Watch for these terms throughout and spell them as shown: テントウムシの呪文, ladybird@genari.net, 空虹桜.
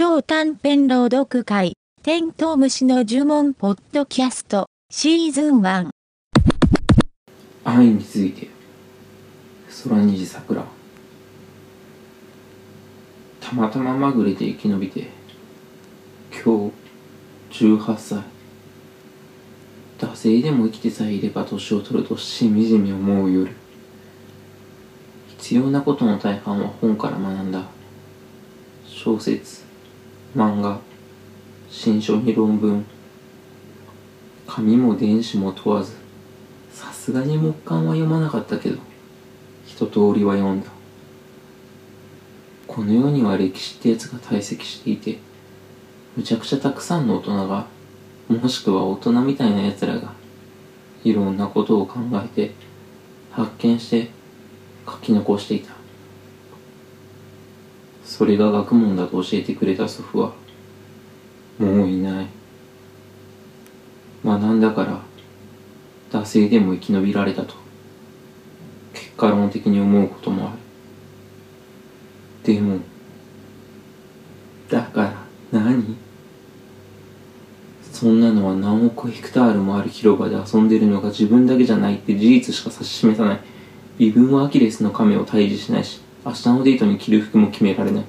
超短編朗読会、テントウムシの呪文ポッドキャスト、シーズン1。愛について。空虹桜。たまたままぐれで生き延びて、今日、18歳。惰性でも生きてさえいれば年を取るとしみじみ思う夜。必要なことの大半は本から学んだ。小説、漫画、新書に論文。紙も電子も問わず、さすがに木簡は読まなかったけど、一通りは読んだ。この世には歴史ってやつが堆積していて、むちゃくちゃたくさんの大人が、もしくは大人みたいなやつらが、いろんなことを考えて、発見して、書き残していた。それが学問だと教えてくれた祖父はもういない。学んだから惰性でも生き延びられたと結果論的に思うこともある。でもだから何？そんなのは何億ヘクタールもある広場で遊んでるのが自分だけじゃないって事実しか指し示さない。微分はアキレスの亀を退治しないし、明日のデートに着る服も決められない。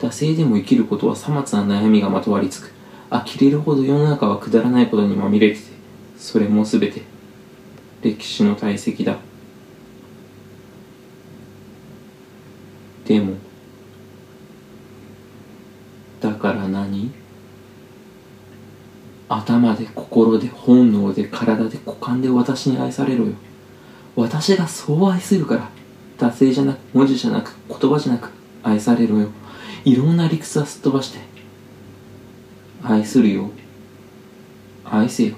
惰性でも生きることはさまつな悩みがまとわりつく。呆れるほど世の中はくだらないことにまみれてて、それもすべて歴史の堆積だ。でも、だから何？頭で心で本能で体で股間で私に愛されろよ。私がそう愛するから、惰性じゃなく、文字じゃなく、言葉じゃなく、愛されろよ。いろんな理屈はすっ飛ばして。愛するよ。愛せよ。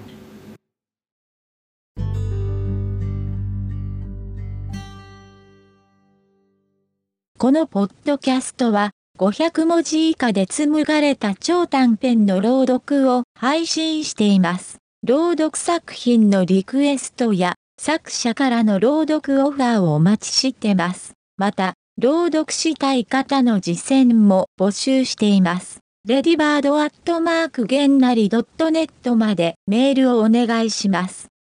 このポッドキャストは、500文字以下で紡がれた超短編の朗読を配信しています。朗読作品のリクエストや、作者からの朗読オファーをお待ちしてます。また、朗読したい方の実践も募集しています。ladybird@genari.net までメールをお願いします。